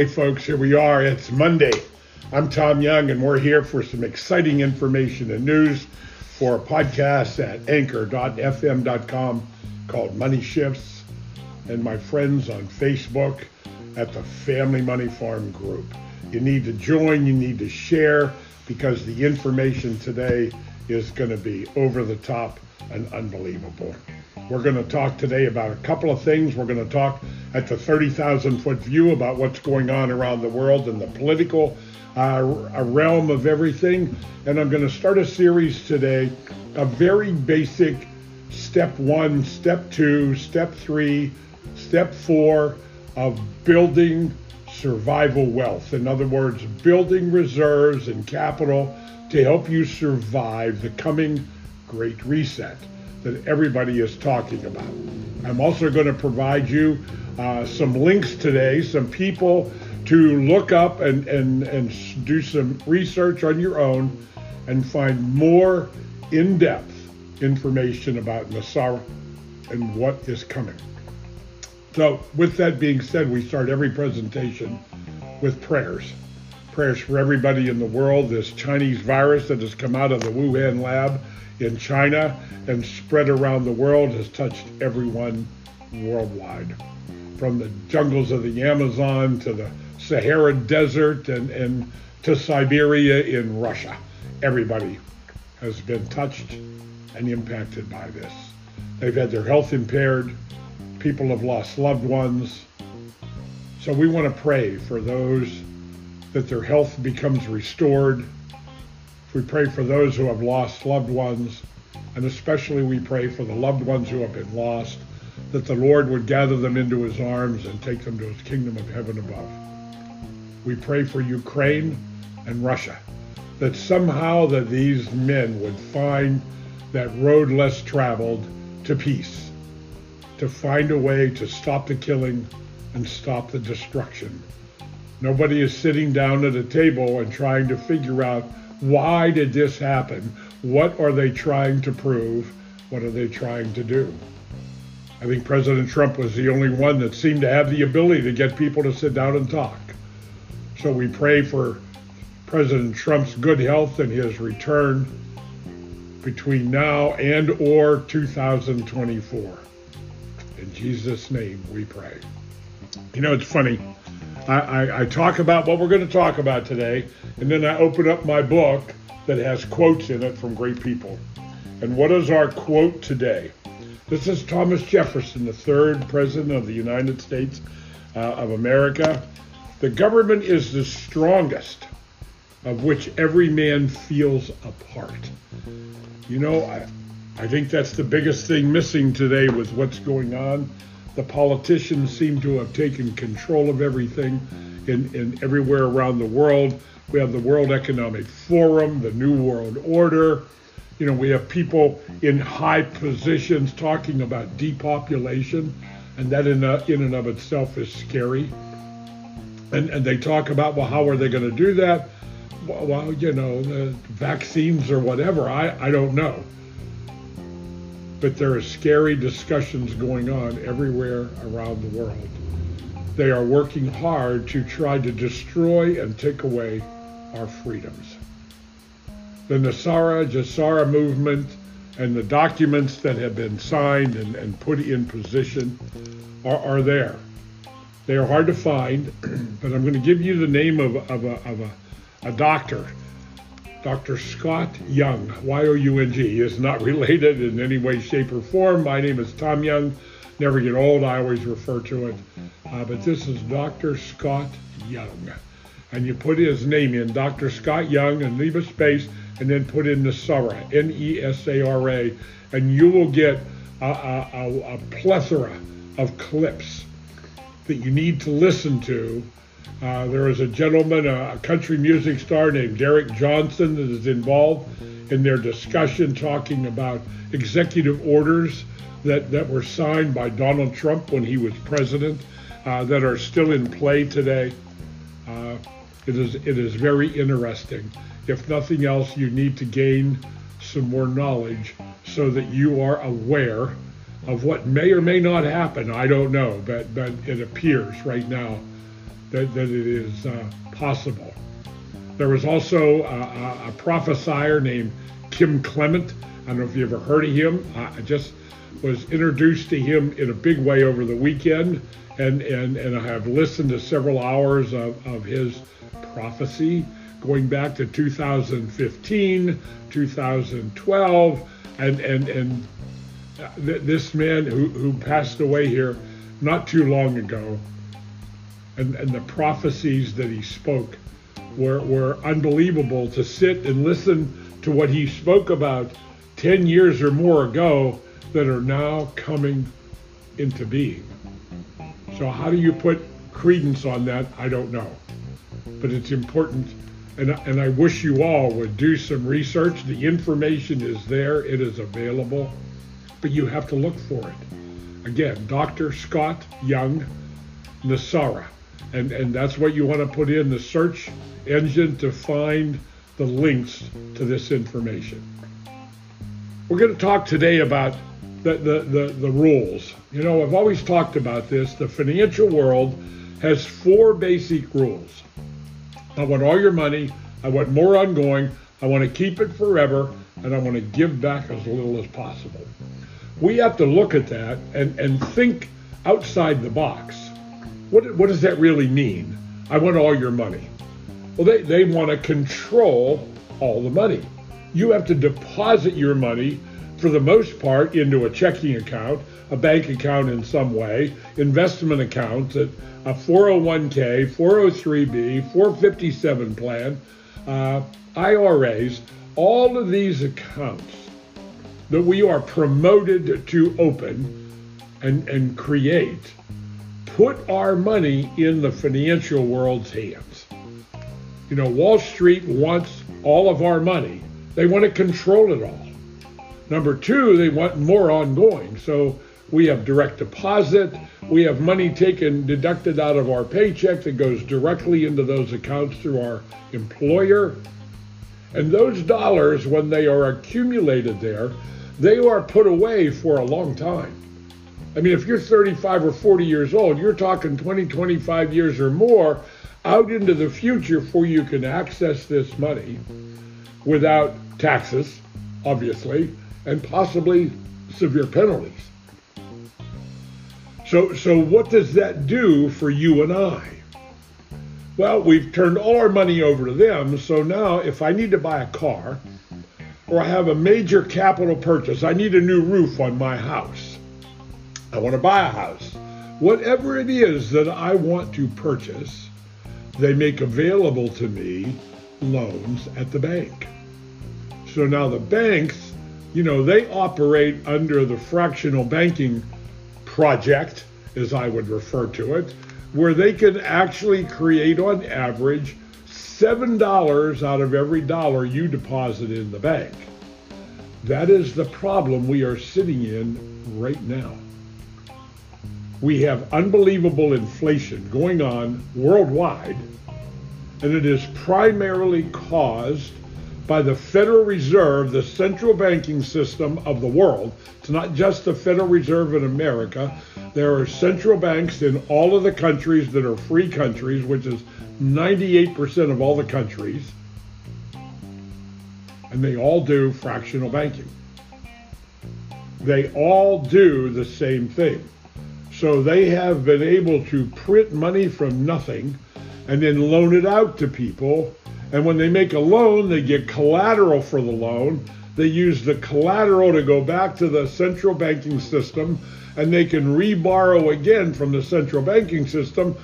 Hey folks, here we are. It's Monday. I'm Tom Young, and we're here for some exciting information and news for a podcast at anchor.fm.com called Money Shifts, and my friends on Facebook at the Family Money Farm group. You need to join, you need to share, because the information today is going to be over the top and unbelievable. We're going to talk today about a couple of things. We're going to talk at the 30,000-foot view about what's going on around the world and the political realm of everything. And I'm going to start a series today of very basic step one, step two, step three, step four of building survival wealth. In other words, building reserves and capital to help you survive the coming Great Reset that everybody is talking about. I'm also going to provide you some links today, some people to look up and do some research on your own and find more in-depth information about NESARA and what is coming. So with that being said, we start every presentation with prayers. Prayers for everybody in the world. This Chinese virus that has come out of the Wuhan lab in China and spread around the world has touched everyone worldwide. From the jungles of the Amazon to the Sahara Desert and to Siberia in Russia. Everybody has been touched and impacted by this. They've had their health impaired. People have lost loved ones. So we want to pray for those that their health becomes restored. We pray for those who have lost loved ones, and especially we pray for the loved ones who have been lost, that the Lord would gather them into his arms and take them to his kingdom of heaven above. We pray for Ukraine and Russia, that somehow that these men would find that road less traveled to peace, to find a way to stop the killing and stop the destruction. Nobody is sitting down at a table and trying to figure out, why did this happen? What are they trying to prove? What are they trying to do? I think President Trump was the only one that seemed to have the ability to get people to sit down and talk. So we pray for President Trump's good health and his return between now and or 2024. In Jesus' name we pray. You know, it's funny. I talk about what we're going to talk about today, and then I open up my book that has quotes in it from great people. And what is our quote today? This is Thomas Jefferson, the third president of the United States of America. The government is the strongest of which every man feels a part. You know, I think that's the biggest thing missing today with what's going on. The politicians seem to have taken control of everything in everywhere around the world. We have the World Economic Forum, the New World Order. You know, we have people in high positions talking about depopulation, and that in and of itself is scary. And they talk about, well, how are they going to do that? Well, you know, the vaccines or whatever, I don't know. But there are scary discussions going on everywhere around the world. They are working hard to try to destroy and take away our freedoms. The NESARA, GESARA movement and the documents that have been signed and put in position are there. They are hard to find, but I'm going to give you the name of a doctor. Dr. Scott Young, Y-O-U-N-G. He is not related in any way, shape, or form. My name is Tom Young. Never get old. I always refer to it. But this is Dr. Scott Young. And you put his name in, Dr. Scott Young, and leave a space, and then put in NESARA, N-E-S-A-R-A, and you will get a plethora of clips that you need to listen to. There is a gentleman, a country music star named Derek Johnson, that is involved in their discussion talking about executive orders that were signed by Donald Trump when he was president that are still in play today. It is very interesting. If nothing else, you need to gain some more knowledge so that you are aware of what may or may not happen. I don't know, but it appears right now that it is possible. There was also a prophesier named Kim Clement. I don't know if you ever heard of him. I just was introduced to him in a big way over the weekend, and I have listened to several hours of his prophecy going back to 2015, 2012, and this man who passed away here not too long ago, and the prophecies that he spoke were unbelievable. To sit and listen to what he spoke about 10 years or more ago that are now coming into being. So how do you put credence on that? I don't know, but it's important, and I wish you all would do some research. The information is there, it is available, but you have to look for it. Again, Dr. Scott Young, NESARA. And that's what you want to put in the search engine to find the links to this information. We're going to talk today about the rules. You know, I've always talked about this. The financial world has four basic rules. I want all your money. I want more ongoing. I want to keep it forever. And I want to give back as little as possible. We have to look at that and think outside the box. What does that really mean? I want all your money. Well, they want to control all the money. You have to deposit your money, for the most part, into a checking account, a bank account in some way, investment account, a 401k, 403b, 457 plan, IRAs, all of these accounts that we are promoted to open and create. Put our money in the financial world's hands. You know, Wall Street wants all of our money. They want to control it all. Number two, they want more ongoing. So we have direct deposit. We have money taken, deducted out of our paycheck that goes directly into those accounts through our employer. And those dollars, when they are accumulated there, they are put away for a long time. I mean, if you're 35 or 40 years old, you're talking 20, 25 years or more out into the future before you can access this money without taxes, obviously, and possibly severe penalties. So what does that do for you and I? Well, we've turned all our money over to them. So now if I need to buy a car or I have a major capital purchase, I need a new roof on my house. I want to buy a house. Whatever it is that I want to purchase, they make available to me loans at the bank. So now the banks, you know, they operate under the fractional banking project, as I would refer to it, where they can actually create on average $7 out of every dollar you deposit in the bank. That is the problem we are sitting in right now. We have unbelievable inflation going on worldwide, and it is primarily caused by the Federal Reserve, the central banking system of the world. It's not just the Federal Reserve in America. There are central banks in all of the countries that are free countries, which is 98% of all the countries, and they all do fractional banking. They all do the same thing. So they have been able to print money from nothing and then loan it out to people. And when they make a loan, they get collateral for the loan. They use the collateral to go back to the central banking system, and they can reborrow again from the central banking system,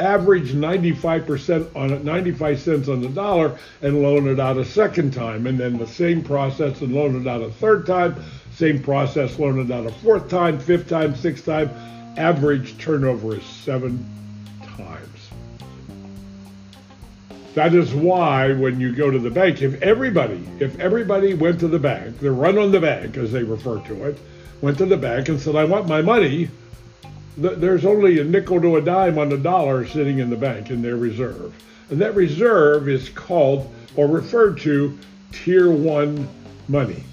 average 95% on it, 95 cents on the dollar, and loan it out a second time. And then the same process and loan it out a third time, same process, loan it out a fourth time, fifth time, sixth time. Average turnover is 7 times. That is why when you go to the bank, if everybody went to the bank, the run on the bank, as they refer to it, went to the bank and said, I want my money, there's only a nickel to a dime on the dollar sitting in the bank in their reserve. And that reserve is called or referred to Tier 1 money.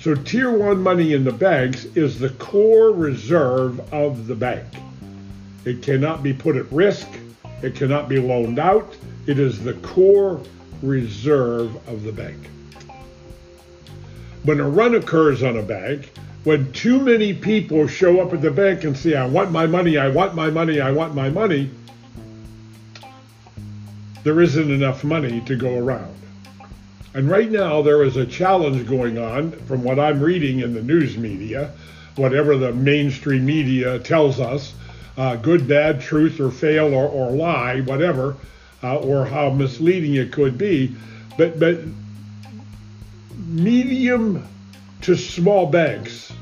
So Tier 1 money in the banks is the core reserve of the bank. It cannot be put at risk. It cannot be loaned out. It is the core reserve of the bank. When a run occurs on a bank, when too many people show up at the bank and say, I want my money, I want my money, I want my money, there isn't enough money to go around. And right now there is a challenge going on from what I'm reading in the news media, whatever the mainstream media tells us, good, bad, truth, or fail, or lie, whatever, or how misleading it could be. But medium to small banks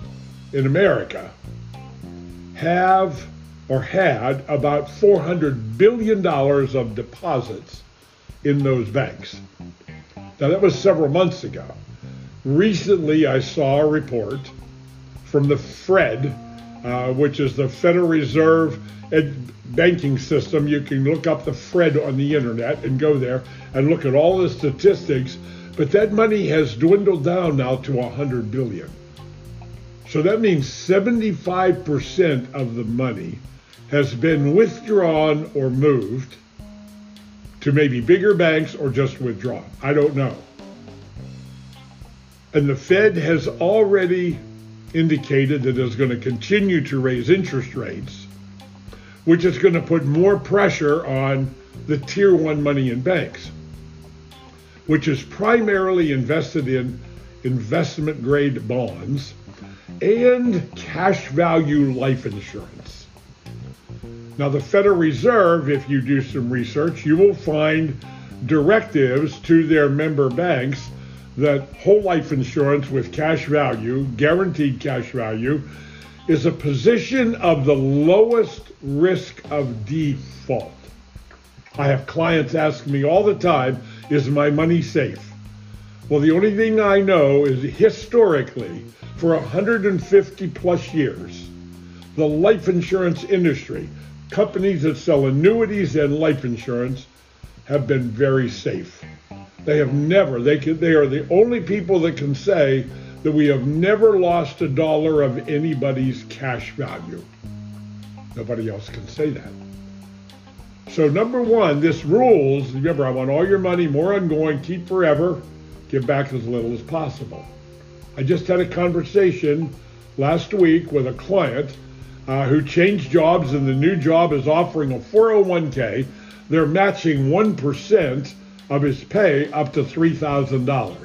in America have or had about $400 billion of deposits in those banks. Now that was several months ago. Recently I saw a report from the FRED, which is the Federal Reserve Banking System. You can look up the FRED on the internet and go there and look at all the statistics, but that money has dwindled down now to $100 billion. So that means 75% of the money has been withdrawn or moved to maybe bigger banks or just withdrawn. I don't know. And the Fed has already indicated that it's going to continue to raise interest rates, which is going to put more pressure on the tier one money in banks, which is primarily invested in investment grade bonds and cash value life insurance. Now, the Federal Reserve, if you do some research, you will find directives to their member banks that whole life insurance with cash value, guaranteed cash value, is a position of the lowest risk of default. I have clients asking me all the time, is my money safe? Well, the only thing I know is historically, for 150 plus years, the life insurance industry, companies that sell annuities and life insurance, have been very safe. They have never, they are the only people that can say that we have never lost a dollar of anybody's cash value. Nobody else can say that. So number one, this rules, remember, I want all your money, more ongoing, keep forever, give back as little as possible. I just had a conversation last week with a client who changed jobs, and the new job is offering a 401k. They're matching 1% of his pay up to $3,000.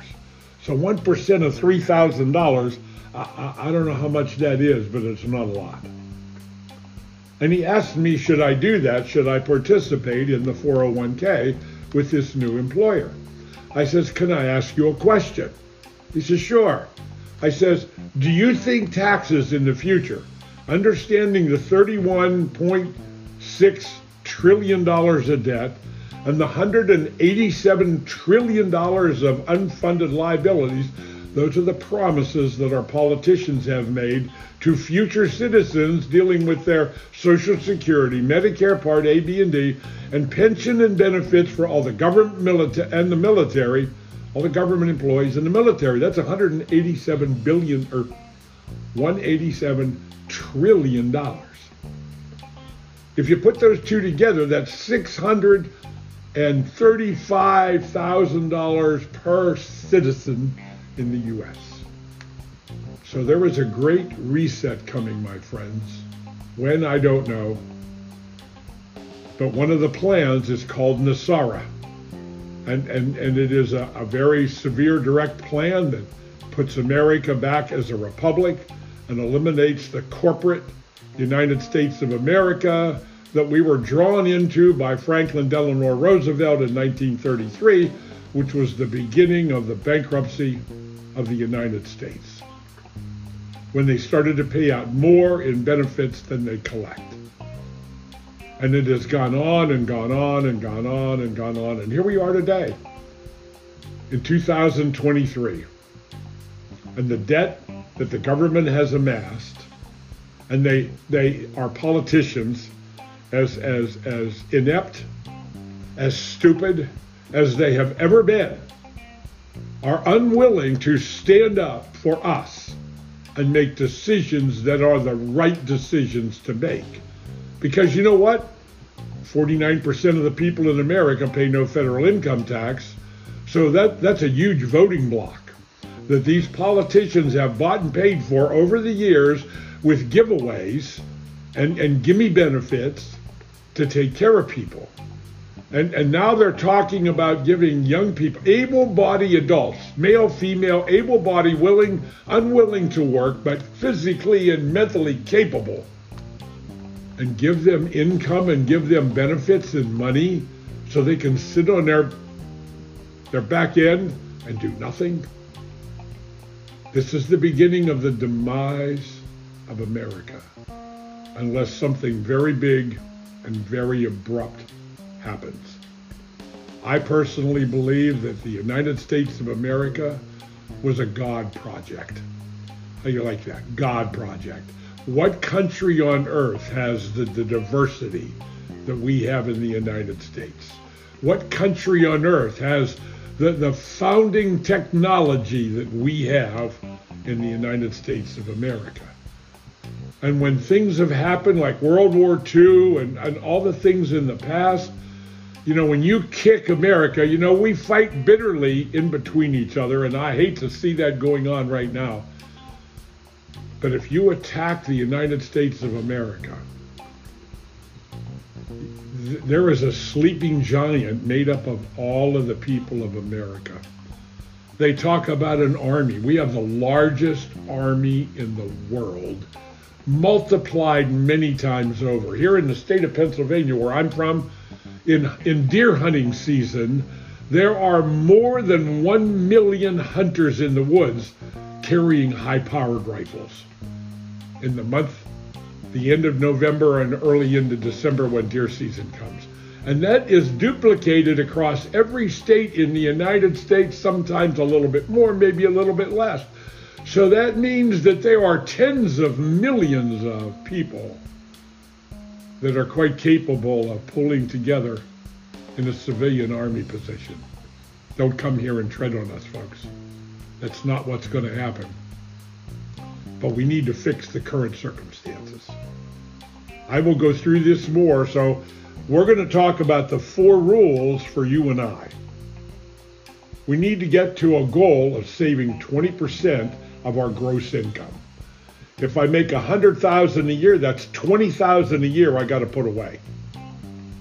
So 1% of $3,000, I don't know how much that is, but it's not a lot. And he asked me, should I do that? Should I participate in the 401k with this new employer? I says, can I ask you a question? He says, sure. I says, do you think taxes in the future, understanding the $31.6 trillion of debt and the $187 trillion of unfunded liabilities, those are the promises that our politicians have made to future citizens dealing with their Social Security, Medicare Part A, B, and D, and pension and benefits for all the government and the military, all the government employees and the military. That's $187 trillion. If you put those two together, that's $635,000 per citizen in the U.S. So there is a great reset coming, my friends. When, I don't know. But one of the plans is called NESARA. And it is a very severe direct plan that puts America back as a republic and eliminates the corporate United States of America that we were drawn into by Franklin Delano Roosevelt in 1933, which was the beginning of the bankruptcy of the United States, when they started to pay out more in benefits than they collect. And it has gone on and gone on and gone on and gone on. And here we are today in 2023. And the debt that the government has amassed, and they are politicians as inept, as stupid as they have ever been, are unwilling to stand up for us and make decisions that are the right decisions to make. Because you know what? 49% of the people in America pay no federal income tax. So that's a huge voting block that these politicians have bought and paid for over the years with giveaways and gimme benefits to take care of people. And now they're talking about giving young people, able-bodied adults, male, female, able-bodied, willing, unwilling to work, but physically and mentally capable, and give them income and give them benefits and money so they can sit on their back end and do nothing. This is the beginning of the demise of America, unless something very big and very abrupt happens. I personally believe that the United States of America was a God project. How do you like that? God project. What country on earth has the diversity that we have in the United States? What country on earth has the founding technology that we have in the United States of America? And when things have happened like World War II and all the things in the past, you know, when you kick America, you know, we fight bitterly in between each other, and I hate to see that going on right now. But if you attack the United States of America, there is a sleeping giant made up of all of the people of America. They talk about an army. We have the largest army in the world, multiplied many times over. Here in the state of Pennsylvania, where I'm from, in deer hunting season, there are more than 1 million hunters in the woods carrying high-powered rifles. In the month, the end of November and early into December when deer season comes. And that is duplicated across every state in the United States, sometimes a little bit more, maybe a little bit less. So that means that there are tens of millions of people that are quite capable of pulling together in a civilian army position. Don't come here and tread on us, folks. That's not what's going to happen. But we need to fix the current circumstances. I will go through this more, so we're going to talk about the 4 rules for you and I. We need to get to a goal of saving 20% of our gross income. If I make $100,000 a year, that's $20,000 a year I got to put away.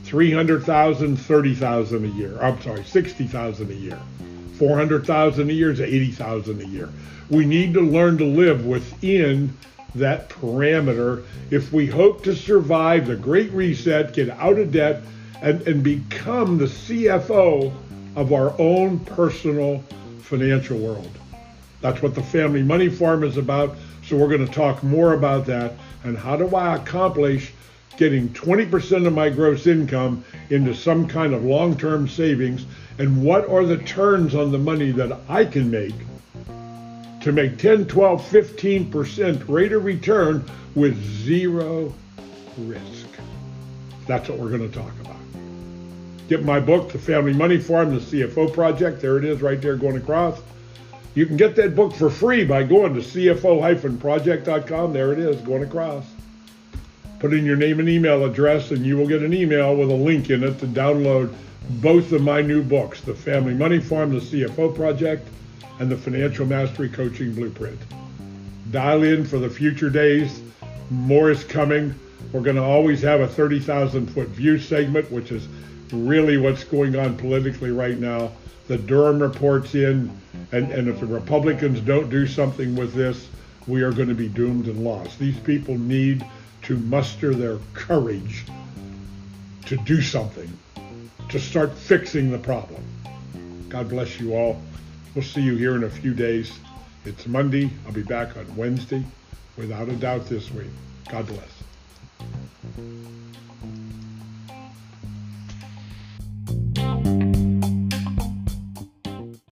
$300,000, $30,000 a year. I'm sorry, $60,000 a year. $400,000 a year is $80,000 a year. We need to learn to live within that parameter if we hope to survive the Great Reset, get out of debt, and become the CFO of our own personal financial world. That's what the Family Money Farm is about. So we're going to talk more about that and how do I accomplish getting 20% of my gross income into some kind of long-term savings, and what are the turns on the money that I can make to make 10, 12, 15% rate of return with zero risk. That's what we're going to talk about. Get my book, The Family Money Farm, The CFO Project. There it is right there going across. You can get that book for free by going to cfo-project.com. There it is, going across. Put in your name and email address, and you will get an email with a link in it to download both of my new books, The Family Money Farm, The CFO Project, and The Financial Mastery Coaching Blueprint. Dial in for the future days. More is coming. We're going to always have a 30,000-foot view segment, which is really what's going on politically right now. The Durham report's in, and if the Republicans don't do something with this, we are going to be doomed and lost. These people need to muster their courage to do something, to start fixing the problem. God bless you all. We'll see you here in a few days. It's Monday. I'll be back on Wednesday, without a doubt this week. God bless.